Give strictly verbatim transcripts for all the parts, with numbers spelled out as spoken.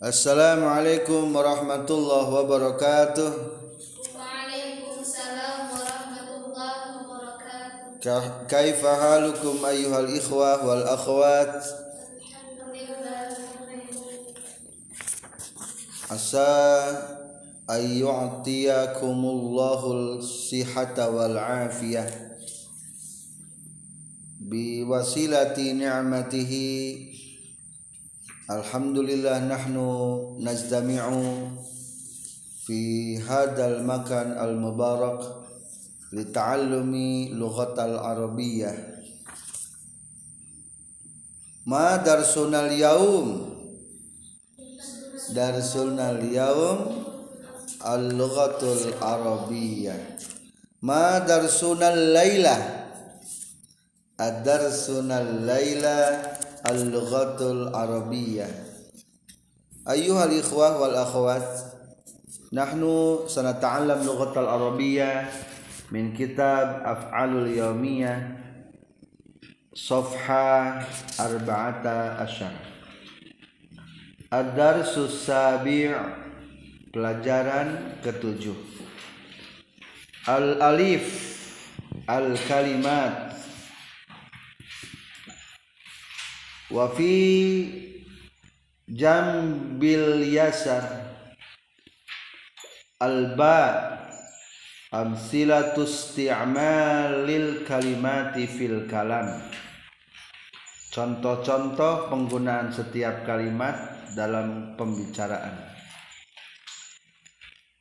Assalamualaikum warahmatullahi wabarakatuh. Waalaikumsalam warahmatullahi wabarakatuh. Kaifa halukum ayyuhal ikhwah wal akhwat? Asa ayyu'tiyakumullahu sihhata wal afiyah bi wasilati ni'matihi. Alhamdulillah nahnu najdami'u fi hadal makan al-mubarak li ta'allumi lughat al-arabiyyah. Ma darsuna al-yawm darsuna al-yawm al-lughatul arabiyyah. Ma darsuna al-laila ad-darsuna al-laila al-lughatul arabiyyah. Ayyuhal ikhwah wal akhwat, nahnu sanata'allam lughatul arabiyyah min kitab af'alul yawmiyah safha arba'ata asyar. Ad-darsus sabi' pelajaran ketujuh. Al-alif al-kalimat wa fi jambil yasar alba amsilatu isti'malil kalimati fil kalam. Contoh-contoh penggunaan setiap kalimat dalam pembicaraan.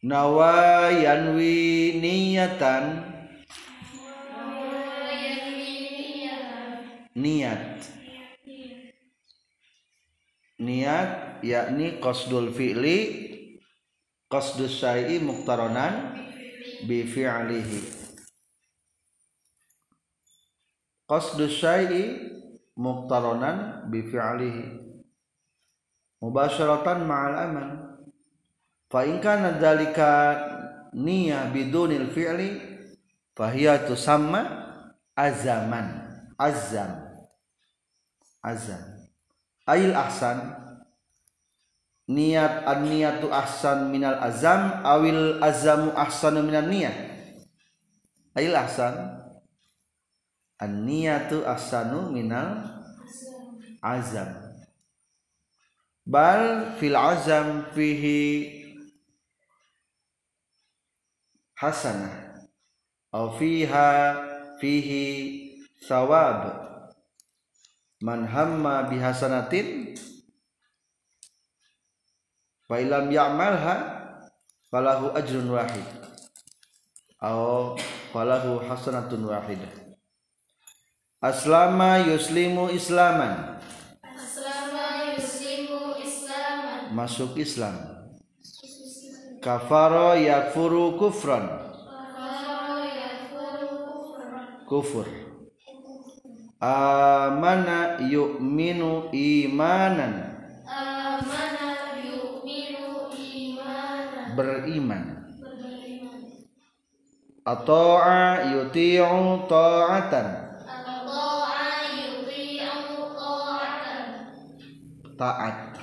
Nawa yanwi niyatan, niat niat yakni qasdul fi'li qasdus syai'i muqtaranan bi fi'lihi. Qasdus syai'i muqtaranan bi fi'lihi mubasharatan ma'al amal. Fa in kana dzalika niyah bidunil fi'li fa hiya tusamma azaman, azam azam ayil ahsan. Niat an niyatu ahsan minal azam awil azamu ahsanu minal niyat. Ayil ahsan an niyatu ahsanu minal azam. Bal fil azam fihi hasanah aw fiha fihi thawab. Man hamma bihasanatin fa illam ya'malha falahu ajrun wahid aw falahu hasanatun wahidah. Aslama yuslimu islaman, aslama yuslimu islaman, masuk Islam. Kafara yakfuru kufran, kafara yakfuru kufran, kufur. Amana yu'minu imanan, amana yu'minu imanan, beriman. Ata'a yuti'u ta'atan, ata'a yuti'u ta'atan, taat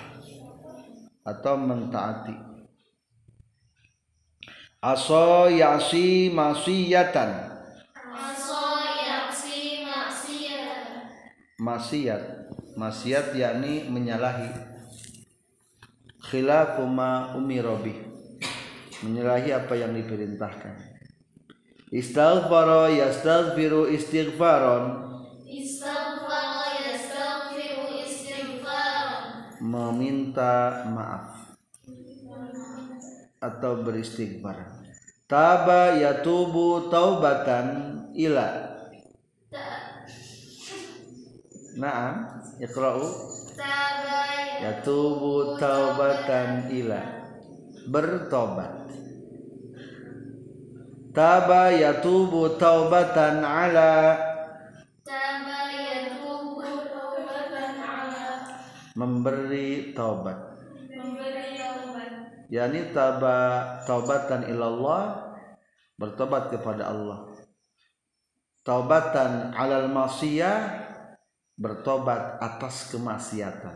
atau mentaati. Asa ya'si masiyatan, maksiat maksiat yakni menyalahi. Khilafu ma umira bih, menyalahi apa yang diperintahkan. Istaghfara yastaghfiru istighfaran, istaghfara yastaghfiru istighfaran, meminta maaf atau beristighfar. Taba yatubu taubatan ila, naam, iqra'u yatubu taubatan ila, bertobat. Taba yatubu taubatan ala, taba yatubu taubatan ala, memberi taubat, memberi taubat. Yani taba taubatan ilallah, bertobat kepada Allah. Taubatan alal masiyah, bertobat atas kemaksiatan.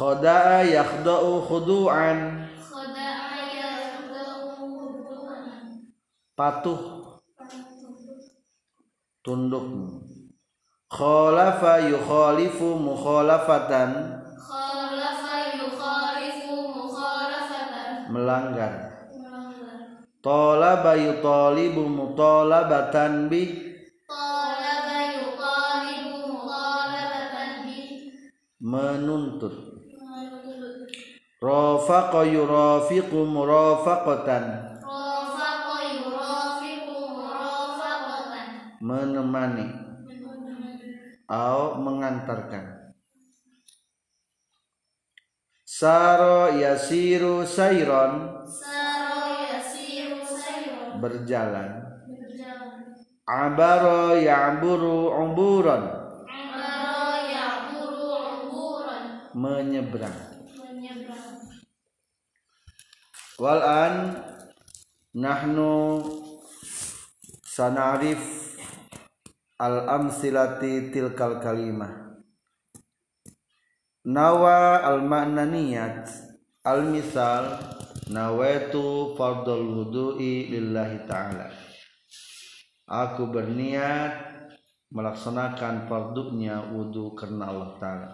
Khoda'a yakhda'u khudu'an. Khoda'a yakhda'u khudu'an. Patuh. Tunduk. Khalafa yukhalifu mukhalafatan. Khalafa yukhalifu mukhalafatan. Melanggar. Melanggar. Talaba yutalibu mutalabatan bi. Menuntut. Rafaqa yurafiqu murafaqatan. Rafaqa yurafiqu murafaqatan. Menemani atau mengantarkan. Saro yasiru sayron. Saro yasiru sayron. Berjalan. Berjalan. Abaro ya'buru umburan. Menyeberang. Menyeberang. Walan nahnu sanarif al-amsilati tilkal kalimah. Nawa al-ma'naniyat al-misal nawaitu fardul wudu'i lillahi ta'ala. Aku berniat melaksanakan fardunya wudu karena Allah Ta'ala.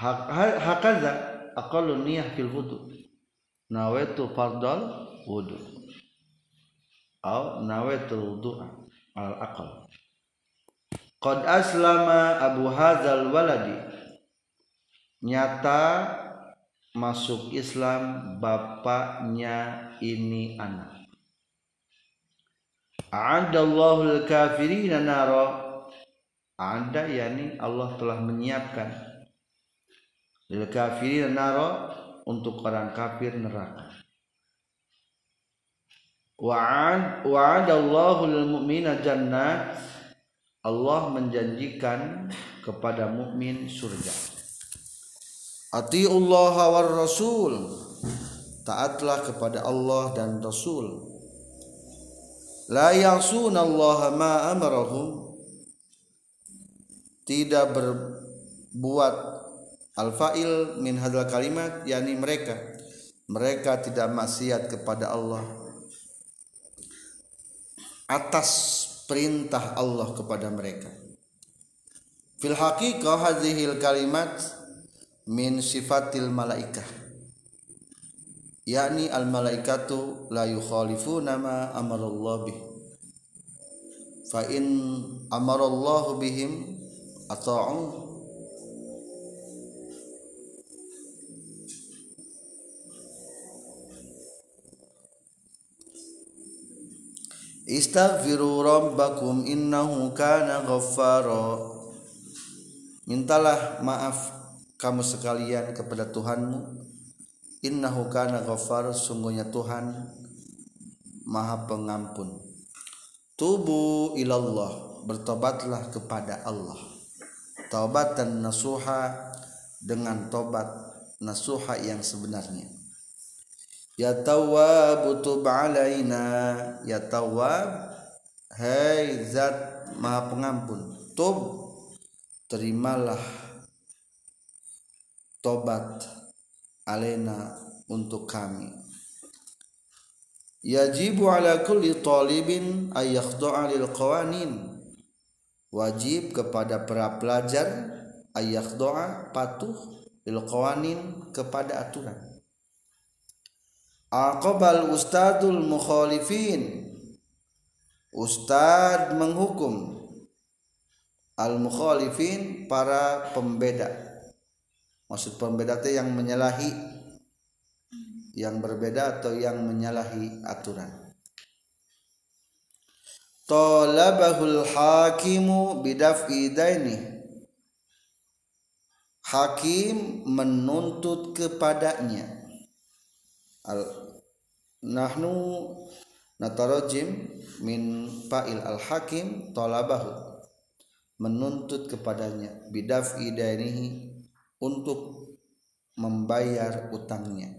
Hakaza aqallu niyah fil wudu nawaitu fardal wudu atau nawaitu wudu al aqal. Qad aslama abu hadzal waladi, nyata masuk Islam bapaknya ini anak. A'adallahu lil kafirina nara, ada yakni Allah telah menyiapkan lil kafirin naro, untuk orang kafir neraka. Wa'ad wa'adallahu lil mu'mina jannah, Allah menjanjikan kepada mukmin surga. Atiullaha war rasul, taatlah kepada Allah dan Rasul. La ya'sunallaha ma amarahum, tidak berbuat al-fa'il min hadzal kalimat, yakni mereka mereka tidak maksiat kepada Allah atas perintah Allah kepada mereka. Fil haqiqah hadzihil kalimat min sifatil malaikah, yakni al-malaikatu la yukhalifuna ma amarallahu bih, fa in amarallahu bihim ata'u. Istaghfiru rabbakum innahu kana ghaffara, mintalah maaf kamu sekalian kepada Tuhanmu, innahu kana ghaffar, sungguhnya Tuhan Maha Pengampun. Tubu ilallah, bertobatlah kepada Allah, taubatan nasuha, dengan tobat nasuha yang sebenarnya. Ya Tawwab tub alaina, ya Tawwab, hai Zat Maha Pengampun, tub, terimalah tobat alaina, untuk kami. Yajibu ala kulli talibin ay yakhdu'a lil qawanin, wajib kepada para pelajar ay yakhdu'a, patuh lil qawanin, kepada aturan. Aqabal ustadul mukhalifin, ustad menghukum al mukhalifin, para pembeda. Maksud pembeda itu yang menyalahi, yang berbeda atau yang menyalahi aturan. Talabahul hakimu bidaf'i daini, hakim menuntut kepadanya. Al nahnu natarajim min fa'il al hakim talabahu, menuntut kepadanya bidaf'i dainihi, untuk membayar utangnya.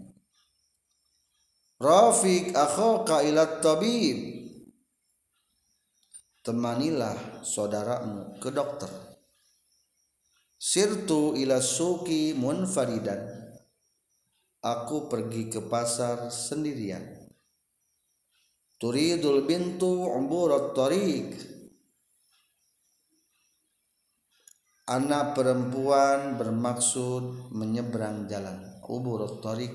Rafiq akhaka ila tabib, temanilah saudaramu ke dokter. Sirtu ila suki munfaridan. Aku pergi ke pasar sendirian. Turidul bintu umburat tariq. Anak perempuan bermaksud menyeberang jalan. Umburat tariq,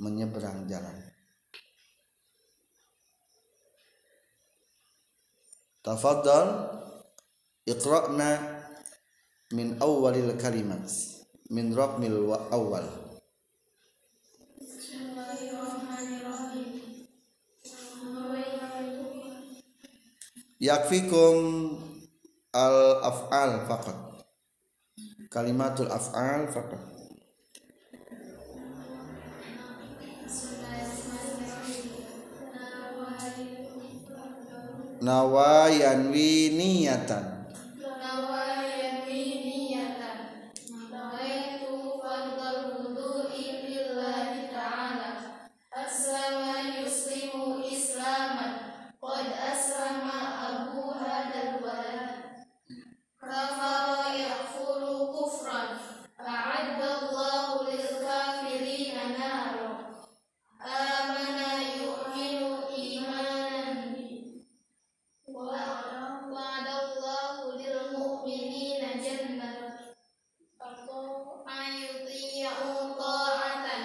menyeberang jalan. Tafaddal iqra'na min awwalil kalimat min raqmil awal. Yakfikum al-af'al faqat. Kalimatul af'al faqat. Nawa yanwi niyatan. Nawa yanwi niyatan. Nawaitu fardal wudu'i lillahi ta'ala. Aslama yuslimu islaman. Qad aslama Rafa yaqulu kufran a'addallahu lil kafirina naro amana yu'minu imanan wa'adallahu lil mu'minina jannah atau ayuti'u ta'atan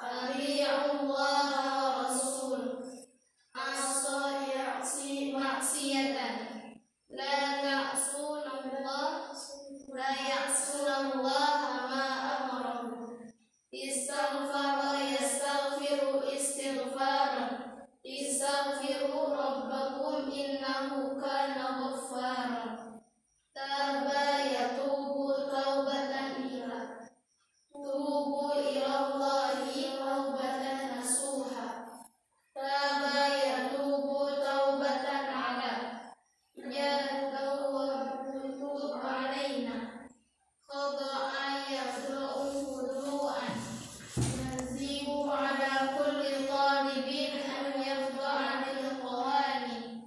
aliya'ullaha wa rasul asal ya'si maksiyatan la ta'sunallah la ya'sunallah ma amarahu istaghfara yastaghfiru istighfara istaghfiru rabbakum innahu kana ghaffara taba yatubu taubatan ila tubu ila allahi taubatan nasuha taba yatubu taubatan ala ya tawwab tub alaina qada'a yasra'u wudu'an nazibu ala kulli talibin an yafda'a bil qawani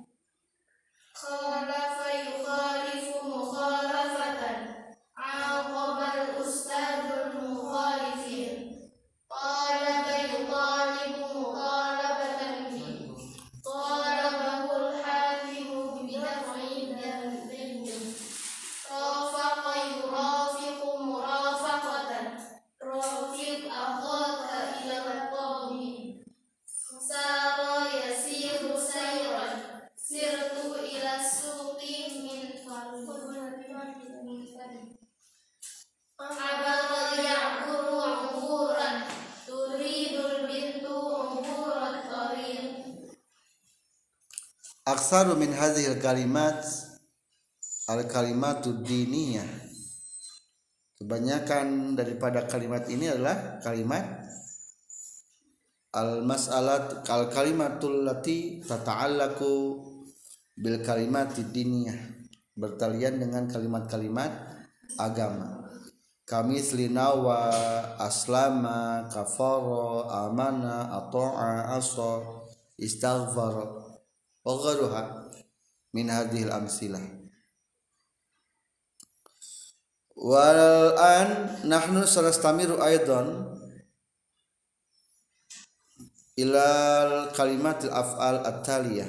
qala fa yukhalifu mukhalafatan aqabal ustadul mukhalifin qala fa yukhalifu mukhalafatan qala aksaru min hadhil kalimat al kalimatud diniyah. Kebanyakan daripada kalimat ini adalah kalimat al mas'alat al kalimatul lati tata'allaqu bil kalimatid diniyah, bertalian dengan kalimat-kalimat agama. Kami slinawa aslama kafara amana ata'a asa istaghfar wa gharuha min hadhil amsilah. Wal an nahnu sarastamiru aidan ila kalimatil af'al at-taliyah.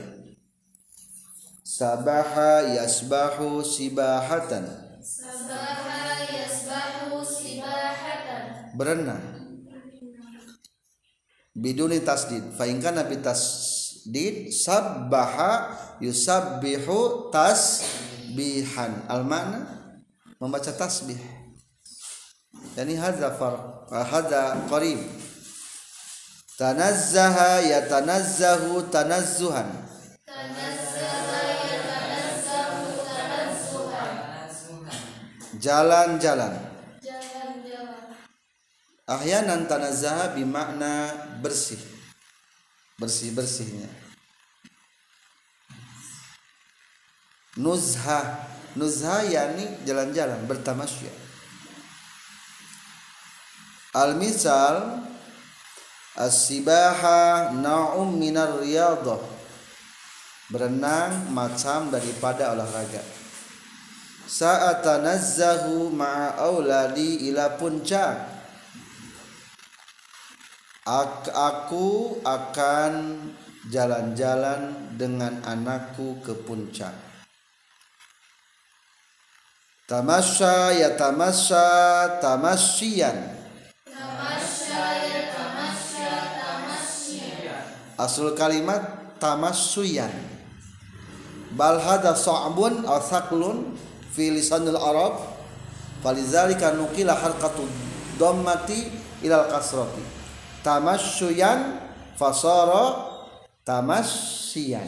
Sabaha yasbahu sibahatan. Sabaha yasbahu sibahatan. Berenang biduni tasdid. Fa in kana bitas did sabbaha yusabbihu tasbihan. Al-makna membaca tasbih. Yani hadza far hadza qarib. Tanazzaha yatanazzahu tanazzuhan. Tanazzaha yatanazzahu tanazzuhan. Jalan-jalan. Jalan-jalan. Ahyanan tanazzaha bimakna bersih. Bersih-bersihnya. Nuzha, nuzha yani jalan-jalan, bertamasya. Al-misal as-sibaha na'um minar riyadah. Berenang macam daripada olahraga. sa'atanazzahu ma'a auladi ila puncak. Aku akan jalan-jalan dengan anakku ke puncak. Tamasya ya tamasya tamasyian. Tamasya ya tamasya tamasyian. Asal kalimat tamassuyan. Bal hadza sa'bun aw thaqlun fi lisanil arab falizalika nuqila harqatu dhammati ilal kasrati. Tamassuyan fasara tamasyian.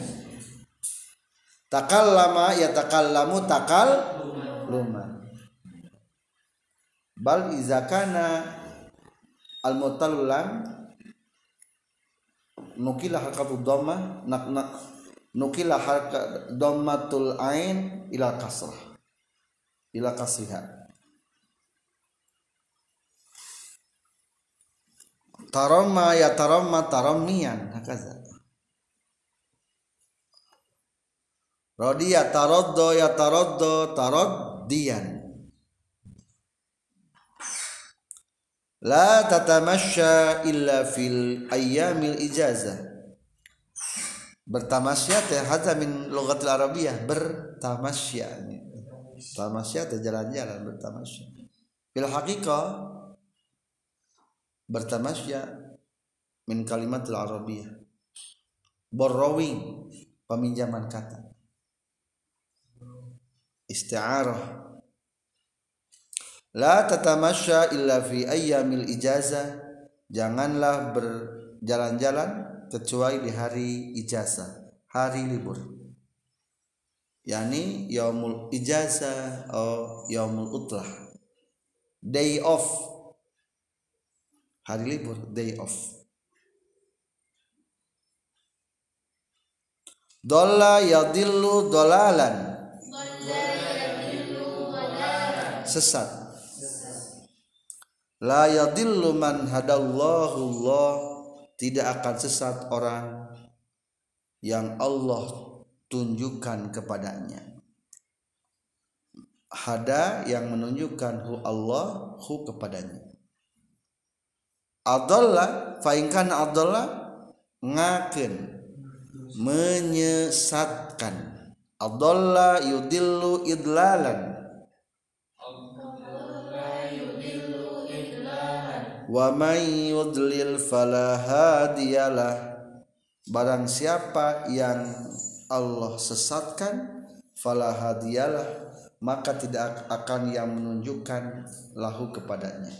Takallama yatakallamu takalluma. Bal iza kana al mutallam nukila harkatu dhammah nak nak nukila harkat dhammatul ain ila kasrah ila kasriha. Tarama ya tarama taramian hakaza. Rodiya taroddo ya taroddo taroddiyan. La tatamasya illa fil ayyamil ijazah. Bertamasya teh hadza min lughatil arabiyyah, bertamasya. Tamasya teh jalan-jalan, bertamasya. Fil haqiqah bertamasya min kalimatil arabiyyah. Borrowing, peminjaman kata. Isti'arah. La tatamasya illa fi ayyamil ijazah. Janganlah berjalan-jalan kecuali di hari ijazah, hari libur. Yani yaumul ijazah atau yaumul utlah, day off, hari libur, day off. Dhalla yadillu dhalalan. Sesat. La yadillu man hadallahu Allah. Tidak akan sesat orang yang Allah tunjukkan kepadanya. Hada yang menunjukkan hu Allah hu kepadanya. Adalla faingkan adalla ngaken menyesatkan. Adalla yudillu idlalan. Wa may yudlil fala hadiyalah. Barang siapa yang Allah sesatkan fala hadiyalah, maka tidak akan yang menunjukkan lahu kepadanya.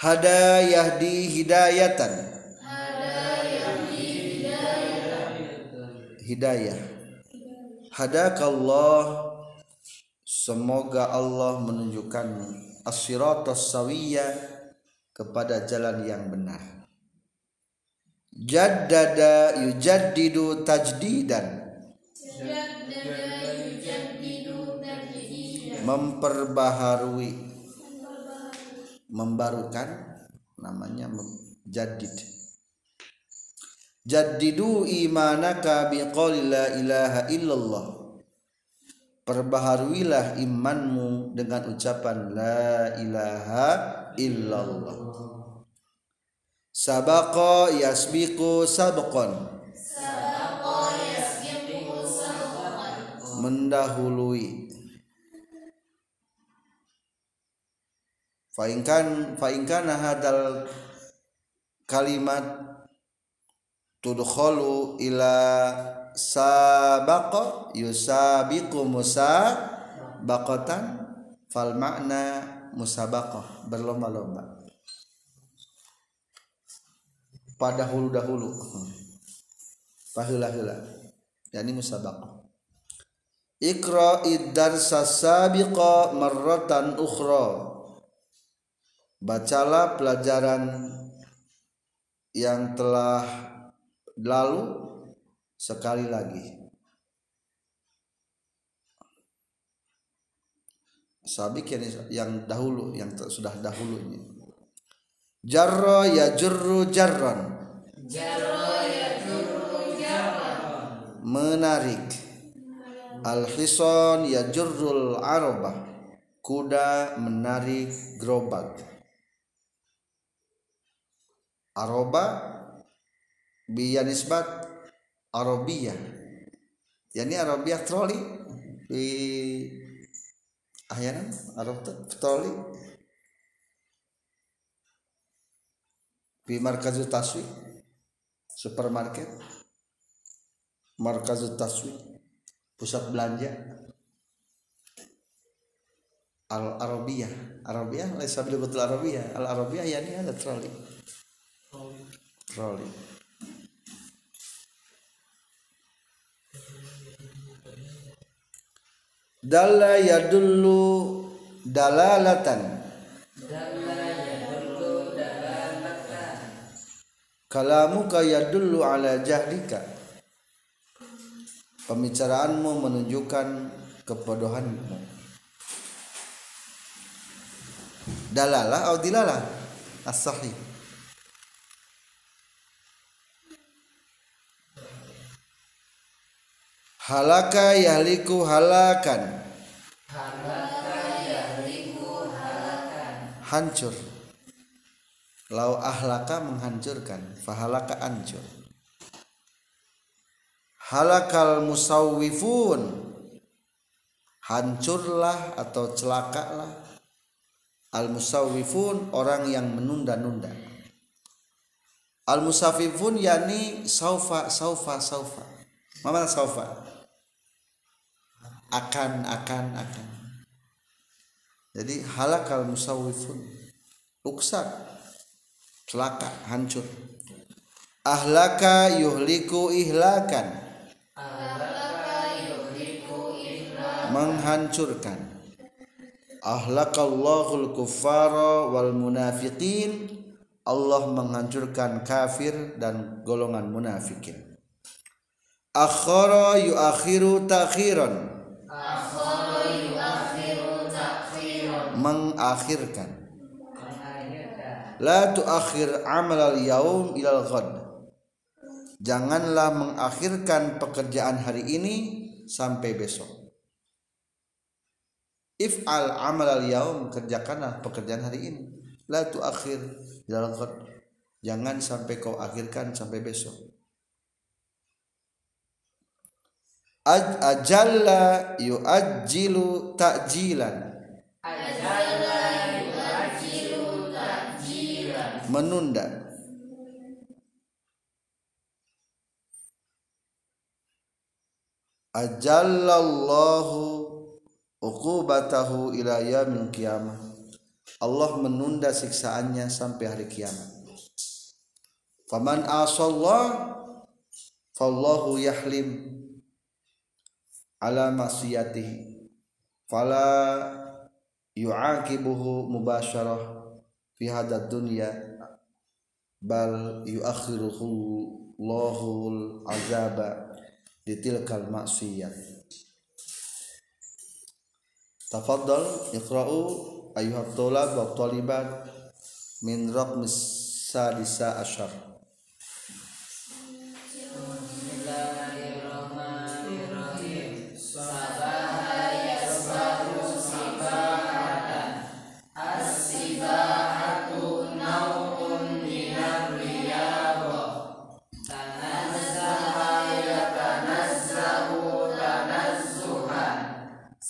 Hada yahdi hidayatan. Hada yahdi hidayatan. Hidayah. Hadakallah, semoga Allah menunjukkanmu. As-siratas sawiyah, kepada jalan yang benar. Jaddada yujaddidu tajdidan. Jaddada yujaddidu tajdidan. Memperbaharui, membarukan, namanya jaddid. Jaddidu imanaka biqauli la ilaha illallah. Perbaharuilah imanmu dengan ucapan la ilaha illallah. Sabaqa yasbiqu sabqan. Sabaqa yasbiqu sabqan. Mendahului. Fa in kan fa in kana hadal kalimat tudkhulu ila sabaqa yusabiqu musabaqatan fal makna musabaqah, berlomba-lomba pada hulu-dahulu paheula-heula, yakni musabaqah. Iqra'id darsa sabiqa marratan ukhra. Bacalah pelajaran yang telah lalu sekali lagi. Sabik yang, yang dahulu, yang sudah dahulunya. Jarra ya jurru jarran. Jarra ya jurru jarran. Menarik. Al-hison yajurrul arabah, kuda menarik gerobak. Arabah biyanisbat Arabiyah, yani Arabiyah troli di ahyanan Arab troli di markazu taswi supermarket, markazu taswi pusat belanja. Al Arabiyah, Arabiyah laisa bil betul Arabiyah. Al Arabiyah yani ada troli. Troli. Dalla yadullu dalalatan. Dalla yadullu dalalatan. Kalamuka yadullu ala jahlika. Pembicaraanmu menunjukkan kebodohanmu. Dalalah atau dilalah as-sahih. Halaka yahliku halakan. Halaka yahliku halakan. Hancur. Lau ahlaka menghancurkan, fahalaka hancur. Halakal musawwifun, hancurlah atau celakalah al musawwifun, orang yang menunda-nunda. Al musawwifun yakni saufa saufa saufa. Mana saufa? Akan akan akan. Jadi halakal musawwifun, rusak, celaka, hancur. Ahlaka yuhliku ihlakan, menghancurkan. Ahlakallahul kuffara wal munafiqin, Allah menghancurkan kafir dan golongan munafikin. Akhara yuakhiru takhiran, akhara yuakhiru takhiran, mengakhirkan. La tuakhir amal al-yaum ilal ghad, janganlah mengakhirkan pekerjaan hari ini sampai besok. If'al amal al-yaum, kerjakanlah pekerjaan hari ini. La tuakhir ilal ghad, jangan sampai kau akhirkan sampai besok. Ajalla yu'ajjilu ta'jilan, ajalla yu'ajjilu ta'jilan, menunda. Ajallallahu uqubatahu ila yaumil qiyamah, Allah menunda siksaannya sampai hari kiamat. Faman asallah fallahu yahlim ala masiyatihi fala yu'aqibuhu mubasharah fi hadad dunya bal yu'akhiruhu Allahul azaba ditilkal maksiyat. Tafadhal iqra'u ayyuhat thalab wa thalibat min raqmis sadisa asyar. Bismillahirrahmanirrahim. Sabaha yasbahu sabahan, as-sibahatu naw'un minar riyadhah,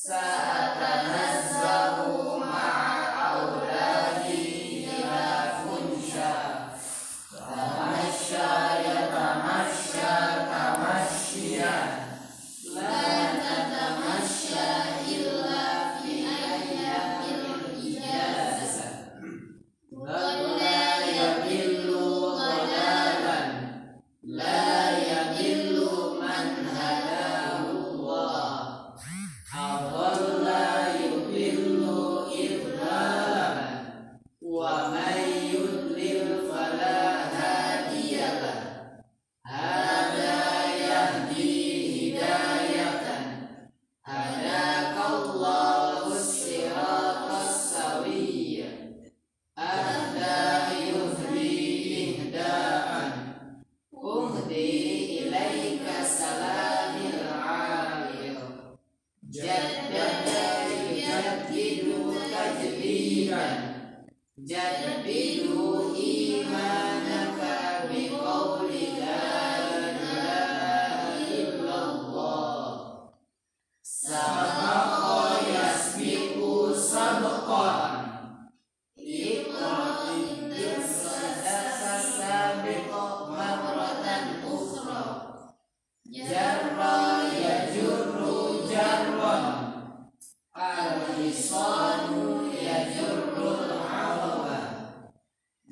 Sa'tanazzahu ma'a awladi ila funsha. jadbidu imanaka biqawli la ilaha illallah sabaqo yasbiqu sabaqan iqra'in tisasa sabiqo marratan ukhra jarra yajurru jarran al-hisanu yajurru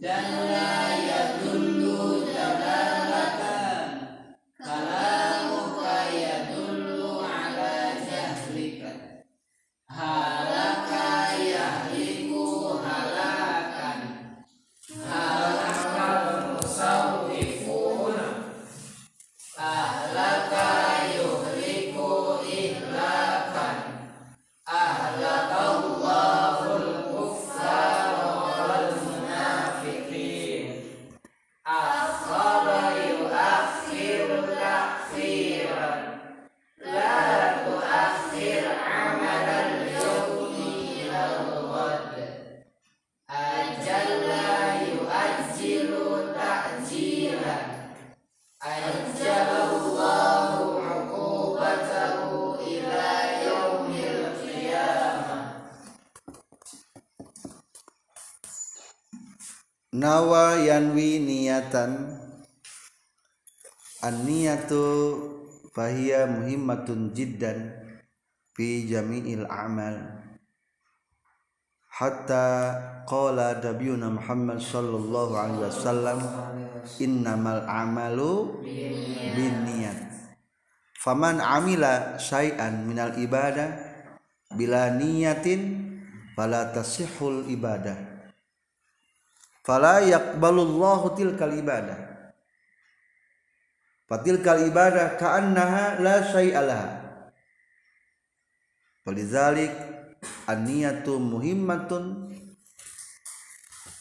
dan la yadullu dalalatan kalamuka yadullu ala jahlika halaka yahliku halakan halakal musawwifuna ahlaka yuhliku ihlakan ahlakallahul kuffar ajallahu uqubatahu ila yaumil qiyamah. Nawa yanwi niyatan. An-niyatu fahiya muhimmatun jiddan fi jami'il a'mal. Hatta qala nabiyuna Muhammad sallallahu alaihi wasallam innamal amalu binniyat. Faman amila syai'an minal ibadah bila niyatin fala tasihhul ibadah. Fala yaqbalullahu tilkal ibadah. Fatilkal ibadah ka'annaha la syai'a laha. Walidzalik an-niyatu muhimmatun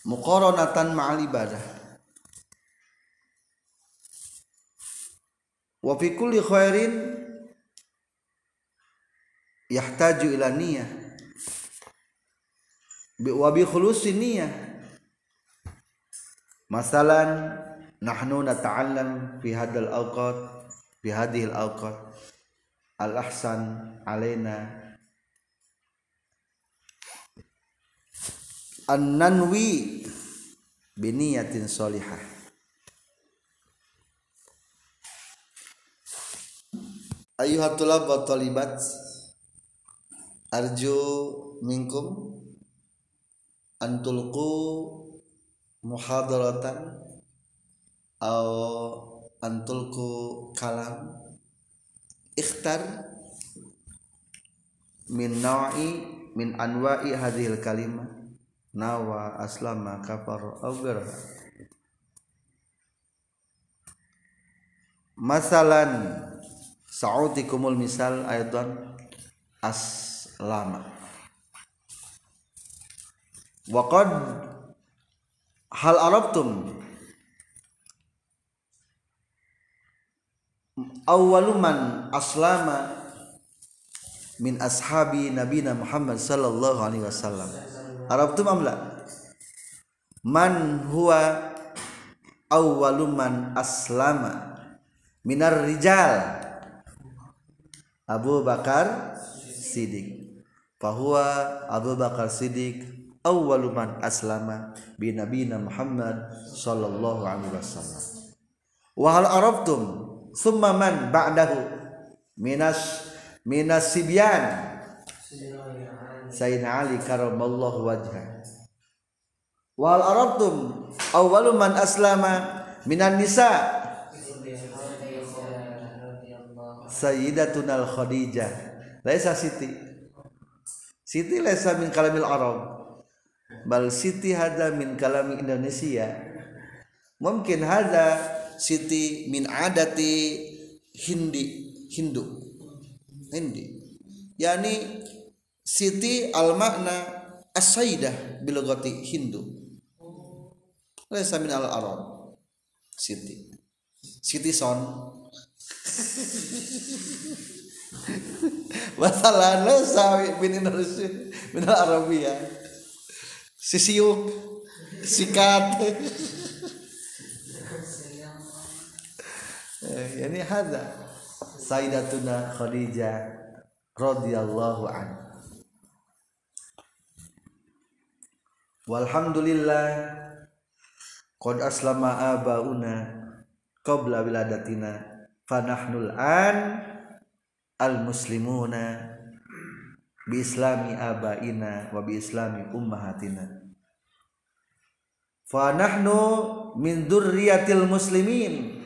muqaranatan ma'al ibadah. Wa fi kulli khairin yahtaju ila niyah wa bi khulusi niyah. Masalan nahnu nata'allam fi hadal awqat fi hadhil awqat al-ahsan alaina an-nanwi biniyatin solihah. Ayuhat tulab wa talibat, arju minkum antulqu muhadaratan aw antulqu kalam ikhtar min na'i min anwa'i hadhil kalimah nawa aslama kafar awgar. Masalan sa'utikumul misal aydan aslama wa qad hal arabtum awwaluman aslama min ashabi nabina Muhammad sallallahu alaihi wasallam. Arabtum amla man huwa awwaluman aslama minar rijal Abu Bakar Siddiq. Fahuwa Abu Bakar Siddiq awwaluman aslama bi nabina Muhammad sallallahu alaihi wasallam. Wa hal arabtum thumma man ba'dahu minas minas sibyan Sayyidina Ali karamallahu wajhah. Wa hal arabtum awwalu man aslama minan nisa Sayyidatuna al-Khadijah. Laisa siti siti laisa min kalamil Arab bal siti hadza min kalami Indonesia. Mungkin hadza siti min adati Hindi Hindu Hindi yani siti al-makna as-sayyidah bilughati Hindu laysa min al-arab siti siti son masalah laysa min al-arabiyah sisiuk sikat. Yani hadza Sayyidatuna Khadijah radhiyallahu anha. Walhamdulillah qad aslama abauna qabla wiladatina fa nahnul an al muslimuna bi islami abaina wa bi islami ummahatina fa nahnu min dzurriyyatil muslimin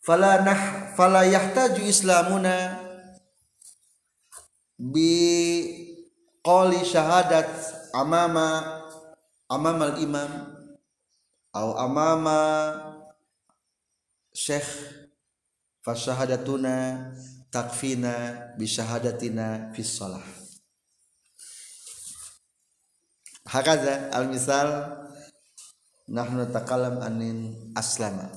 fala nah fala yahtaju islamuna bi qali syahadat amama amama al imam au amama syekh fa syahadatuna takfina bi syahadatina fi shalah. Hakadza al misal nahnu taqallam anin aslama.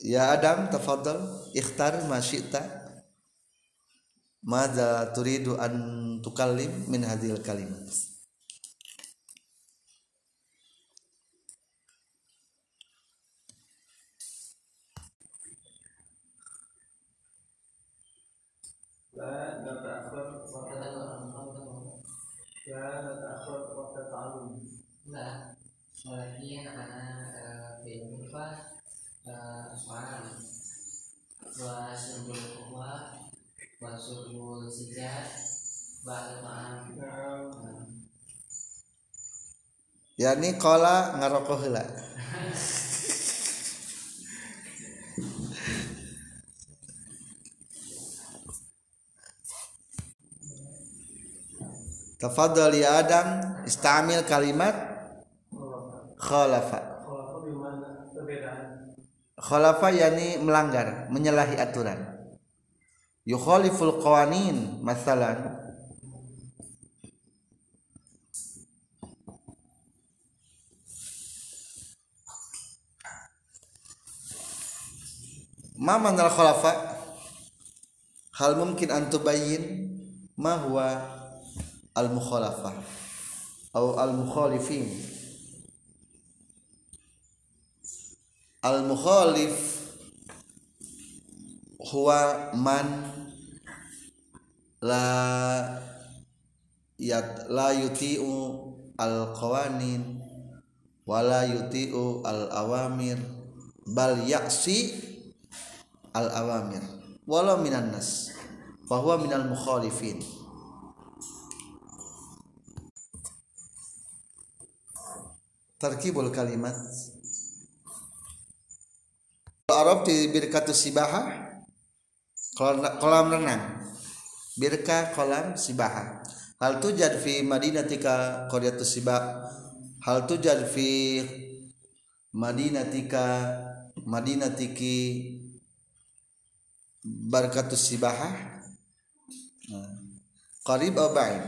Ya Adam, tafadhal, ikhtar ma syi'ta. Madza turidu an tukallim min hadhil kalimat. La nata'akhkhar waqta ta'allum. La nata'akhkhar waqta ta'allum. La, walakin ana bi'infa suara wasubul kuwa wasubul sejat balmaan yakni qala ngarokoh heula tafadhal ya Adam istamil kalimat khalafa. Khalafa yani melanggar, menyalahi aturan. Yukhaliful qawanin masalan. Ma manal khalafa? Hal mungkin an tubayyin ma huwa al mukhalafah atau al mukhalifin? Al-mukhalif huwa man la yat la yuti'u al-qawanin wa la yuti'u al-awamir bal ya'si al-awamir walau minan nas fa huwa minal mukhalifin. Tarkibul kalimat Arab di birkatu sibaha kolam renang birka kolam sibaha hal tujad fi madinatika qaryatu sibah hal tujad fi madinatika madinatiki barkatu sibaha qarib aw ba'id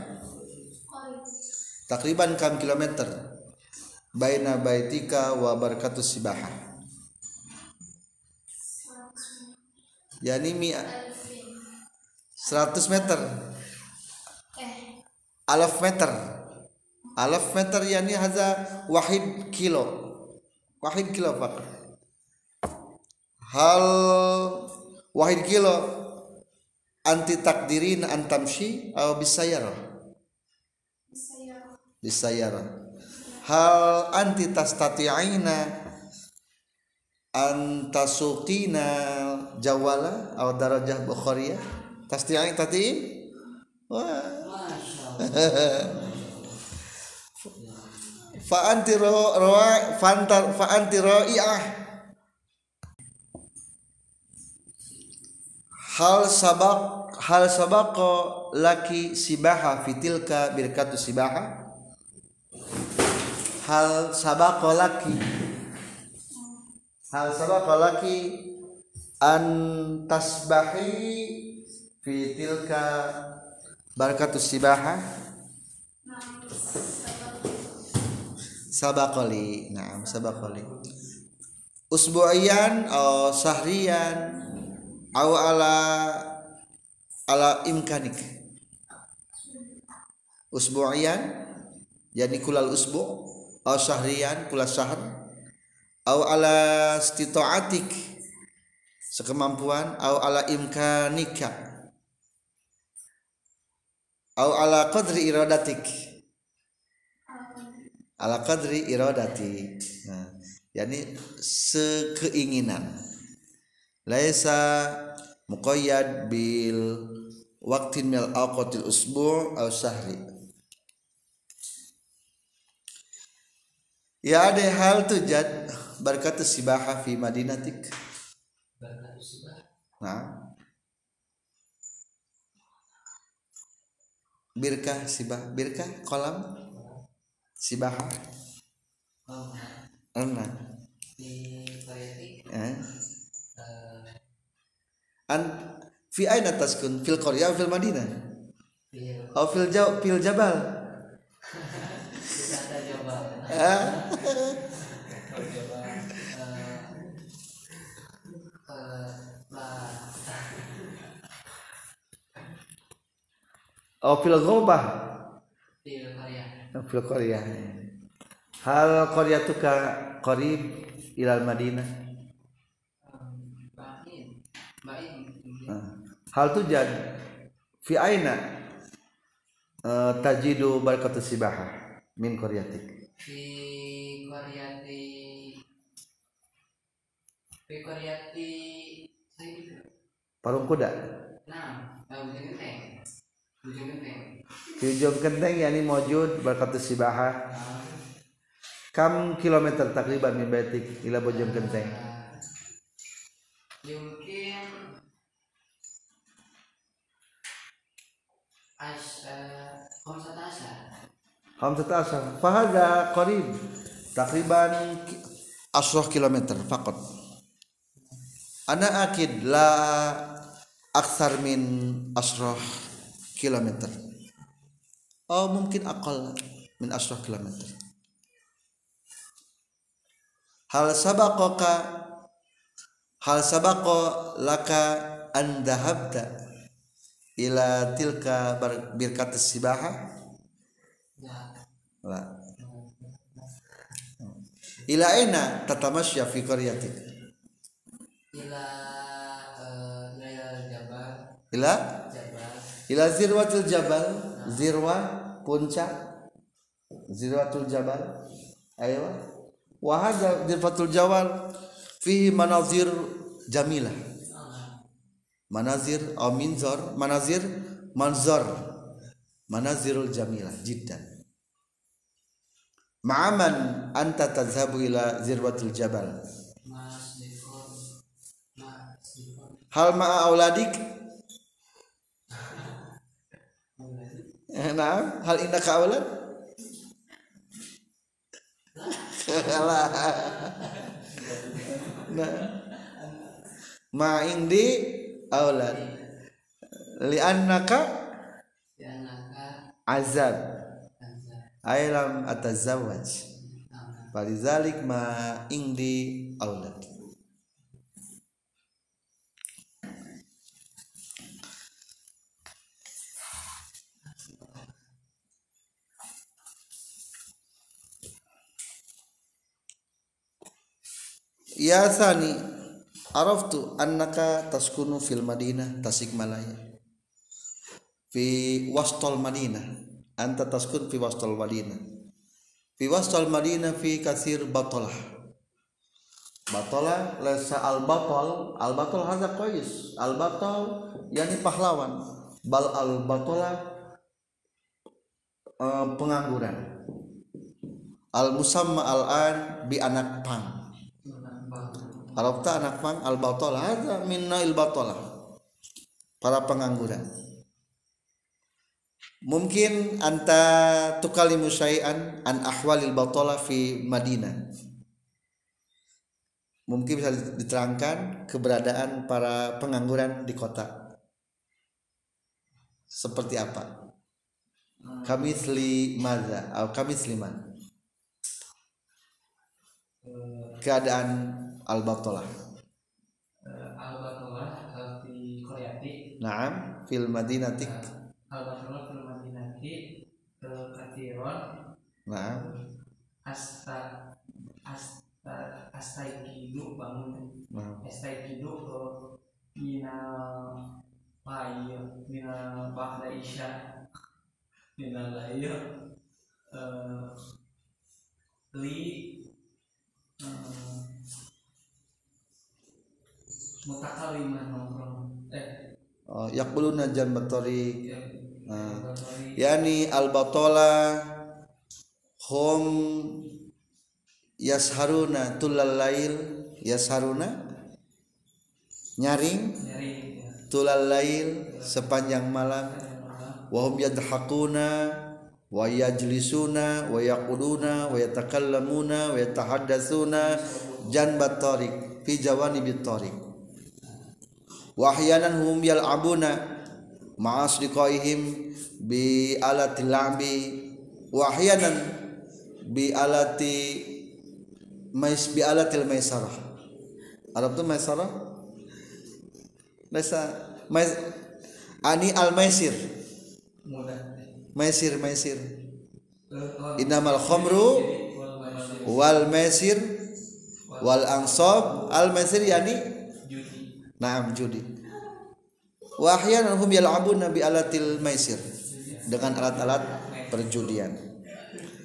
takriban kam kilometer baina baitika wa barkatu sibaha yani mi seratus meter eh alaf meter alaf meter yani haza wahid kilo wahid kilo pak hal wahid kilo anti takdirin antamshi atau bisayara bisayara hal anti tastati'ina antasuqina jawala atau darajah bukhariyah tasti'in tadi wah fa anti ra'i fa anti ra'i'ah hal sabaq hal sabaqa laki sibaha fitilka birkatu sibaha hal sabaqa laki hal sabaqa laki an tasbahi fi tilka barakatus sibaha sabaqali na'am sabaqali usbu'iyan aw sahriyan aw ala ala imkanik usbu'iyan yani kulal usbu au syahrian kulal syahr au ala istita'atik sekemampuan au ala imkanika au ala qadri iradatik ala qadri iradatik nah, yani sekeinginan laisa muqayyad bil waqtin minal awqatil usbu' aw sahri. Ya ada hal tujad barkatu sibaha fi madinatik. Barkatu sibaha. Nah. Birkah sibah, birkah kolam sibaha. Oh. Enna. Di Qaryati. Eh. An fi aina taskun fil qarya fil madinah aw fil jaw fil jabal aw fil ghobah fil qarya fil qarya hal qaryatuka qarib ila al madinah ba'in. Hal tujuan fi aina uh, tajidu barakatus sibaha min qaryatik fi qaryati fi qaryati parung kuda nah ujung kenteng ujung kenteng fi ujung kenteng yakni mawjud barakatus sibaha nah. Kam kilometer takriban min baitik ila ujung kenteng mungkin Khamsata Ashar. Khamsata Ashar. Fahada qarib takriban asrah kilometer faqat. Ana akid la aktsar min asrah kilometer. Atau mungkin aqal min asrah kilometer. Hal sabaqaka hal sabaqa laka an dhahabta ila tilka birkat sibaha la ila aina tatamasya fi qaryatik ila ila jabal ila jabal ila zirwatul jabal zirwa puncak zirwatul jabal aywa wa hadza zirwatul jabal fihi manazir jamilah manazir atau minzor manazir manzor manazirul jamilah jiddan ma'aman anta tazhabu ila zirwatul jabal hal ma'a auladik nah hal indaka aulad nah ma indi aulad li'annaka azab ailam atazawaj falizalik ma indi aulad ya sani araftu annaka taskunu fil madinah tasikmalaya fi wastal madinah anta taskun fi wastal madinah fi wastal madinah fi katsir batalah batalah lesa al batal al batal hadza qais al batal yakni pahlawan bal al batalah uh, pengangguran al musamma al an bi anak pang Arabta anak pang al-batalah hadza minna al-batalah para pengangguran. Mungkin anta tukalimu syai'an an ahwalil batalah fi Madinah. Mungkin bisa diterangkan keberadaan para pengangguran di kota. Seperti apa? Kamitsli madza atau kamitsliman. Keadaan Al-Batalah Al-Batalah fi Qaryatik Naam fil Madinatik Al-Batalah fil Madinatik katsiran Nah, asta asta astaikido bangun. Nah, astaikido ke pina paia pina bahra isya pina layo uh, li uh, mutakalimah nongkrong eh oh, yaquluna jan batori ya. Nah, yani al-batola hum yasharuna tulal lail yasharuna nyaring, nyaring ya. Tulal lail ya. Sepanjang malam wa hum yadhakuna wa yajlisuna wa yaquluna wa yatakallamuna wa yatahaddatsuna janbat tariq fi jawanibit tariq wa ahyanan hum yal'abuna ma'asdiqaihim bi alati lambi wa ahyanan bi alati mais bi alatil maisarah. Arab tu maisarah. Lesa mais ani al maisir. Maisir maisir. Innamal khamru wal maisir wal ansab al maisir yani judi. Naam judi. Wa ahyanan hum yal'abuna bi alatil maisir dengan alat-alat perjudian.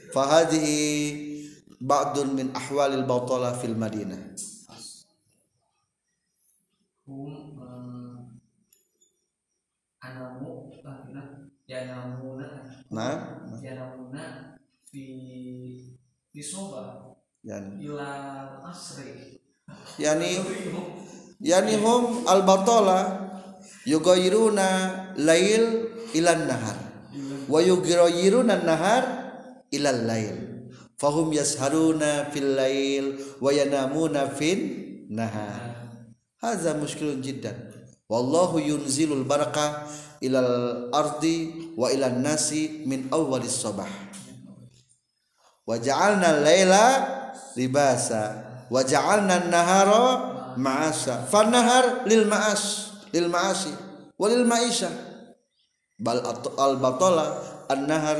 Fa hadhihi ba'dun min ahwalil batalah fil Madinah. Hum anamu taqina yanamuna. Nah, yanamuna fi fi soba. Yani ila asri. Yani yani hum al batalah yugairuna lail ilan nahar wa yugairuna nahar ilal lail fahum yasharuna fil lail wa yanamuna fin nahar. Hadza mushkilun jiddan. Wallahu yunzilul baraka ilal ardi wa ilan nasi min awwalis sabah wa ja'alna laila libasa wa ja'alna nahara ma'asa fan nahar lil ma'as lil ma'asi walil ma'isha bal al batola an nahar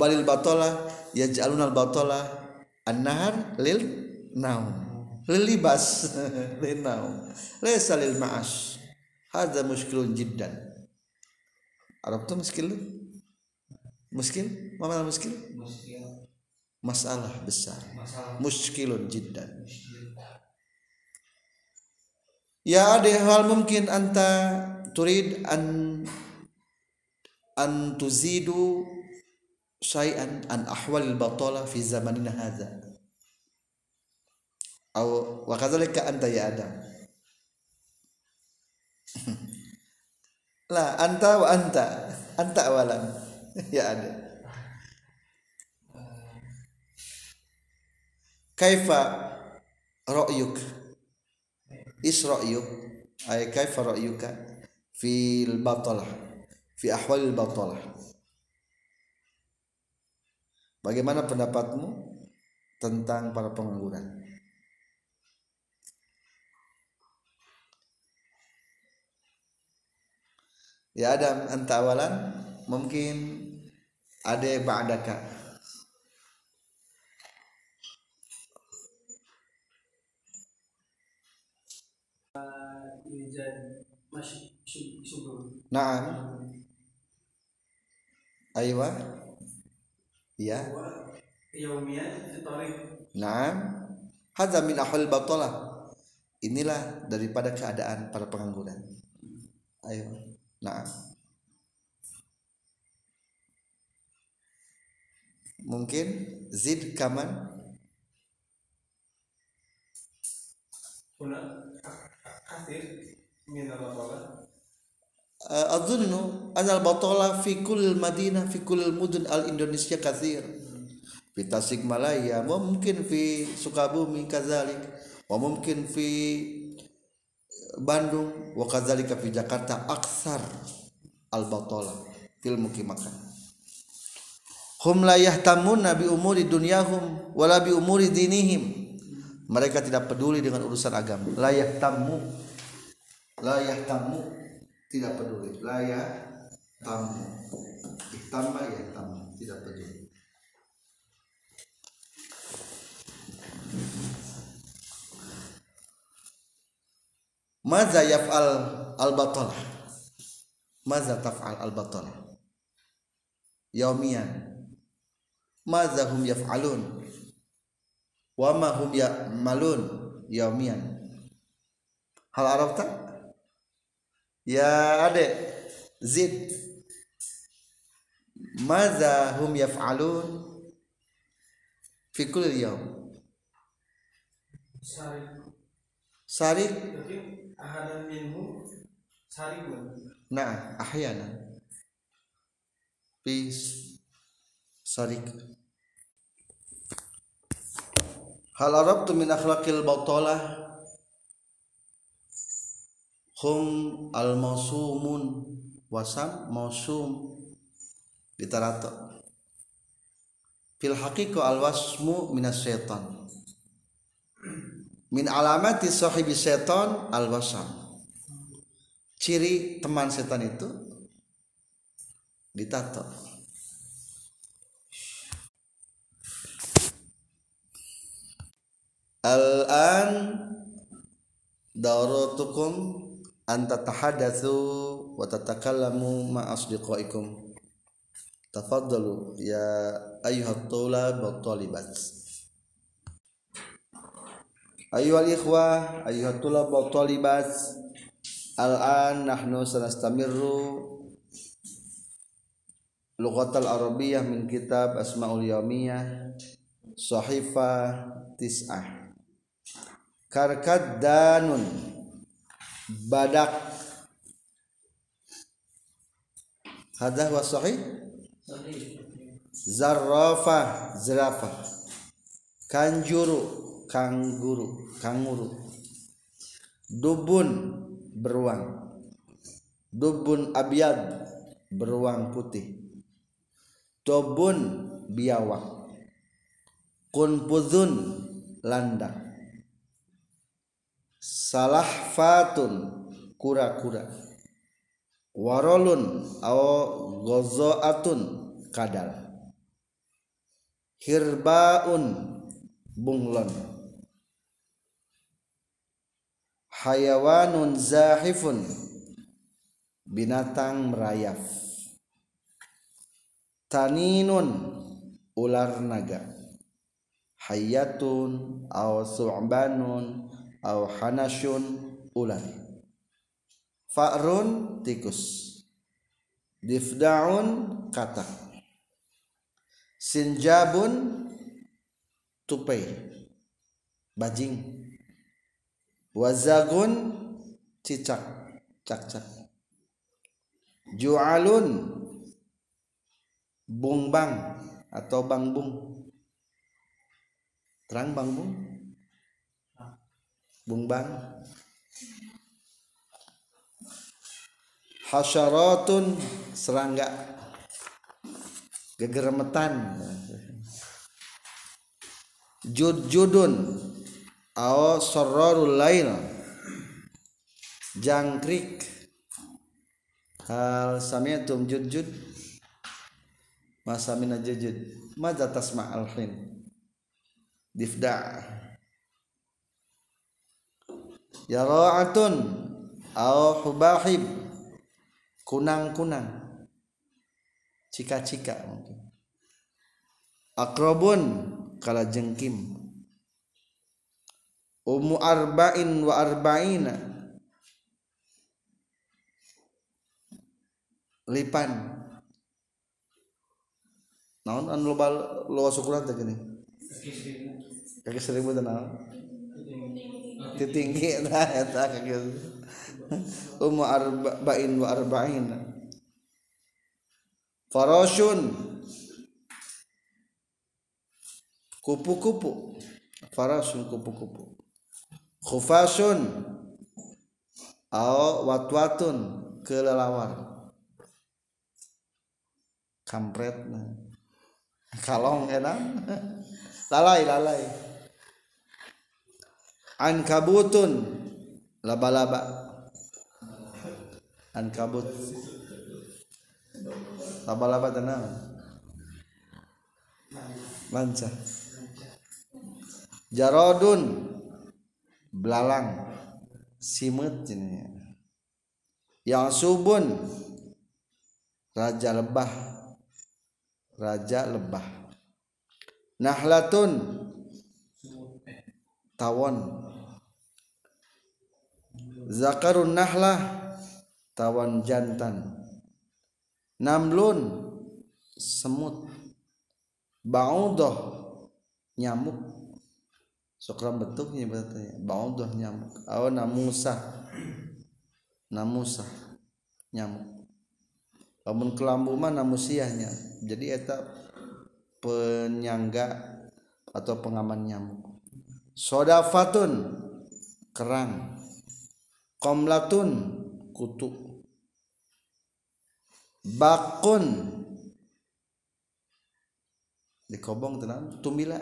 balil batola yaj'aluna al batola an nahar lil naum lil libas lil naum laysa lil ma'as. Hadza mushkilun jiddan. Arabtu muskil muskil ma mana muskil masalah besar mushkilun jiddan. Ya ada hal mungkin anta turid an an tuzidu syai'an an ahwalil batala fi zamanina hadza aw wa kadzalika anta ya adam la anta wa anta anta awalan ya adam kaifa ra'yuk isra'yuk ay kaifa ra'yuka fil batalah fi ahwalil batalah. Bagaimana pendapatmu tentang para pengangguran? Ya Adam anta awalan mungkin ada ba'daka Naam. Aywa. Ya. Naam. Hadza min ahwal batalah. Inilah daripada keadaan para pengangguran. Aywa. Naam. Mungkin zid kaman. Kathir min al-batalah. Azunnu anal batalah fi kull Madinah fi kull mudun al Indonesia kathir. Fi Tasikmalaya, mungkin fi Sukabumi kadzalik, wa mungkin fi Bandung, wa kadzalika fi Jakarta aktsar al batalah fil mukimakan. Hum la yahtamuna bi umuri dunyahum wala bi umuri dinihim. Mereka tidak peduli dengan urusan agama. Layak tamu, layak tamu, tidak peduli. Layak tamu, ihtama ya tamu, tidak peduli. Maza yaf'al al-batalah. Maza taf'al al-batalah. Yaumiyan. Maza hum yaf'alun. Wa ma hum ya'malun yaumiyan. Hal arafta? Ya adek, zid. Maza hum yaf'alun fi kulli yaum. Sarik. Sarik. Ahadan minhum sarikun. Nah, ahyana. Fi sarik. Hal arabtu min akhlaqil batalah hum al-mausumun wasam mausum ditarato. Fil haqiqo al-wasmu minas syaitan. Min alamati sahibi syaitan al-wasam. Ciri teman setan itu ditato. Al-an dauratukum anta tahadatsu wa tatakallamu ma'a asdiqaikum. Tafaddalu ya ayyuhat tulab wat talibat. Ayyuhal ikhwah, ayyuhat tulab wat talibat. Al-an nahnu sanastamirru lughatal arabiyyah min kitab Asmaul Yaumiyah Shahifah Tis'ah. Karkad danun badak. Hadza huwa sahih. Zarrafah zirafah, kanjuru kanguru kanguru, dubun beruang, dubun abyad beruang putih, tobun biawak, kunpuzun landak, salahfatun kura-kura, warolun aw gozoatun kadal, hirbaun bunglon, hayawanun zahifun binatang merayap, taninun ular naga, hayatun aw su'banun aw hanasyun ular, fa'run tikus, difda'un katak, sinjabun tupai bajing, wazagun cicak cak-cak, ju'alun bungbang atau bangbung, terang bangbung, bungbang, hasyaratun serangga, gegeremetan, judjudun aw sorrarul lail, jangkrik. Hal sami'tum judjud masa mina judjud madza tasma' al-hin difda' yara'atun aw hubahib kunang-kunang, cika-cika mungkin, akrobun kala jengkim, umu arba'in wa arba'ina lipan, naon an loba loba syukuran teh gini, kaki seribu teh naon, titinggi nah eta kaki. Umu arba'in wa arba'in, farashun kupu-kupu, farashun kupu-kupu, khufashun aw watwatun kelelawar, kampret kalong enak lalai lalai, ankabutun laba-laba, ankabut laba-laba tenang lanca, jarodun belalang simut jenengan. Yang subun raja lebah, raja lebah. Nahlatun tawon. Zakarun nahlah tawon jantan. Namlun semut. Ba'udah nyamuk. Sokram bentuknya berarti ba'udah nyamuk. Aw namusah. Namusah nyamuk. Lamun kelambu mah namusiahnya. Jadi eta penyangga atau pengaman nyamuk. Sodafatun kerang. Qomlatun kutu. Bakun dikobong tenang tumila.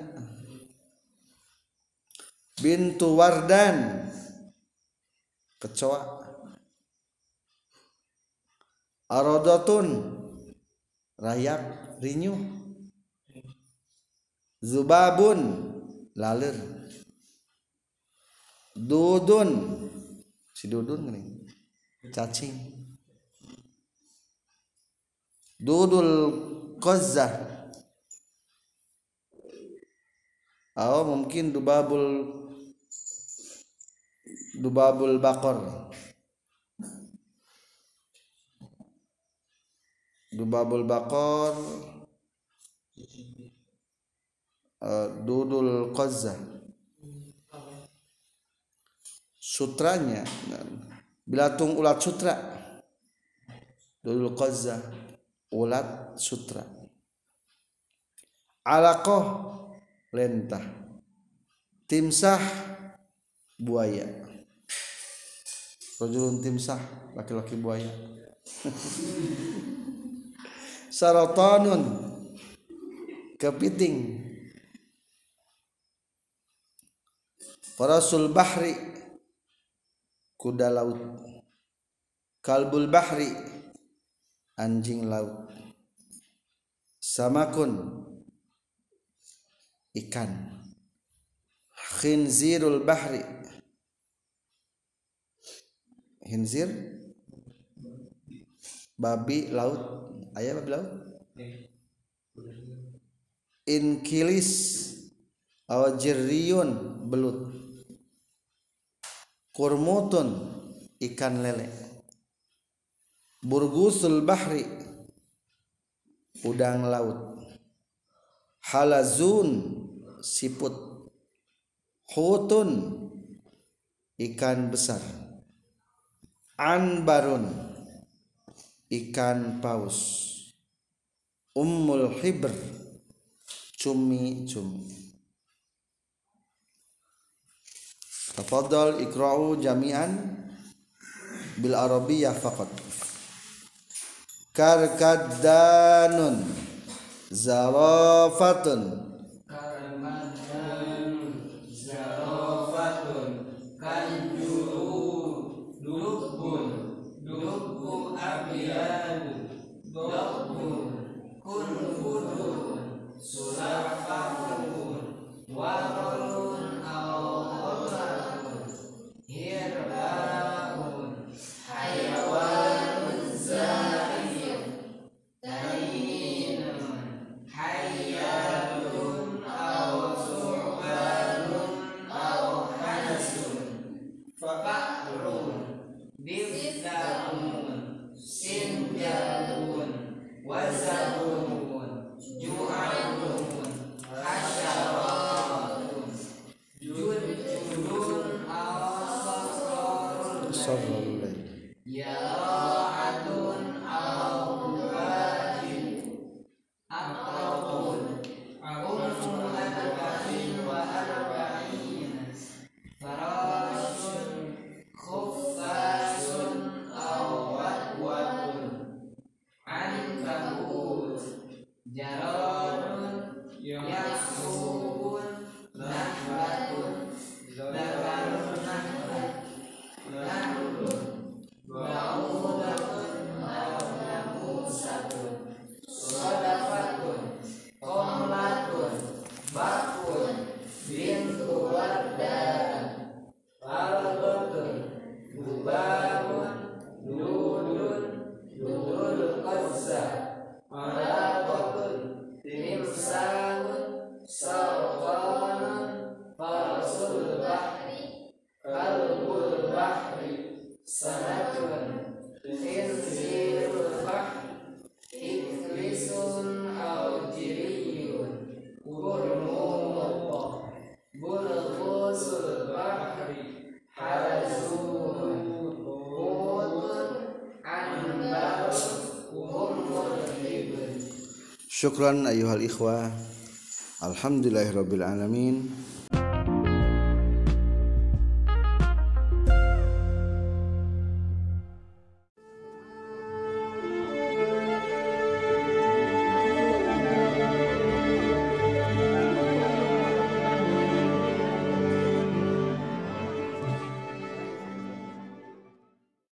Bintu wardan kecoa. Arodatun rayap rinyuh. Zubabun laler. Dudun si dudun nih cacing. Dudul qazzah atau mungkin dubabul dubabul bakor. Dubabul bakor uh, dudul qazzah. Sutranya bilatung ulat sutra. Dudul qazzah ulat sutra. Alaqah lentah. Timsah buaya. Rajulun timsah, laki-laki buaya. Saratanun kepiting. Farasul bahri kuda laut. Kalbul bahri anjing laut. Samakun ikan. Khinzirul bahri khinzir babi laut. Ayah babi laut. Inkilis aw jirriyun belut. Kurmutun ikan lele. Burgusul bahri udang laut. Halazun siput. Hutun ikan besar. Anbarun ikan paus. Ummul hibr cumi-cumi. Tafadhal ikra'u jami'an bil arabiyyah faqat. Karkadanun zarafatun. Syukran ayyuhal ikhwah. Alhamdulillahirabbil alamin.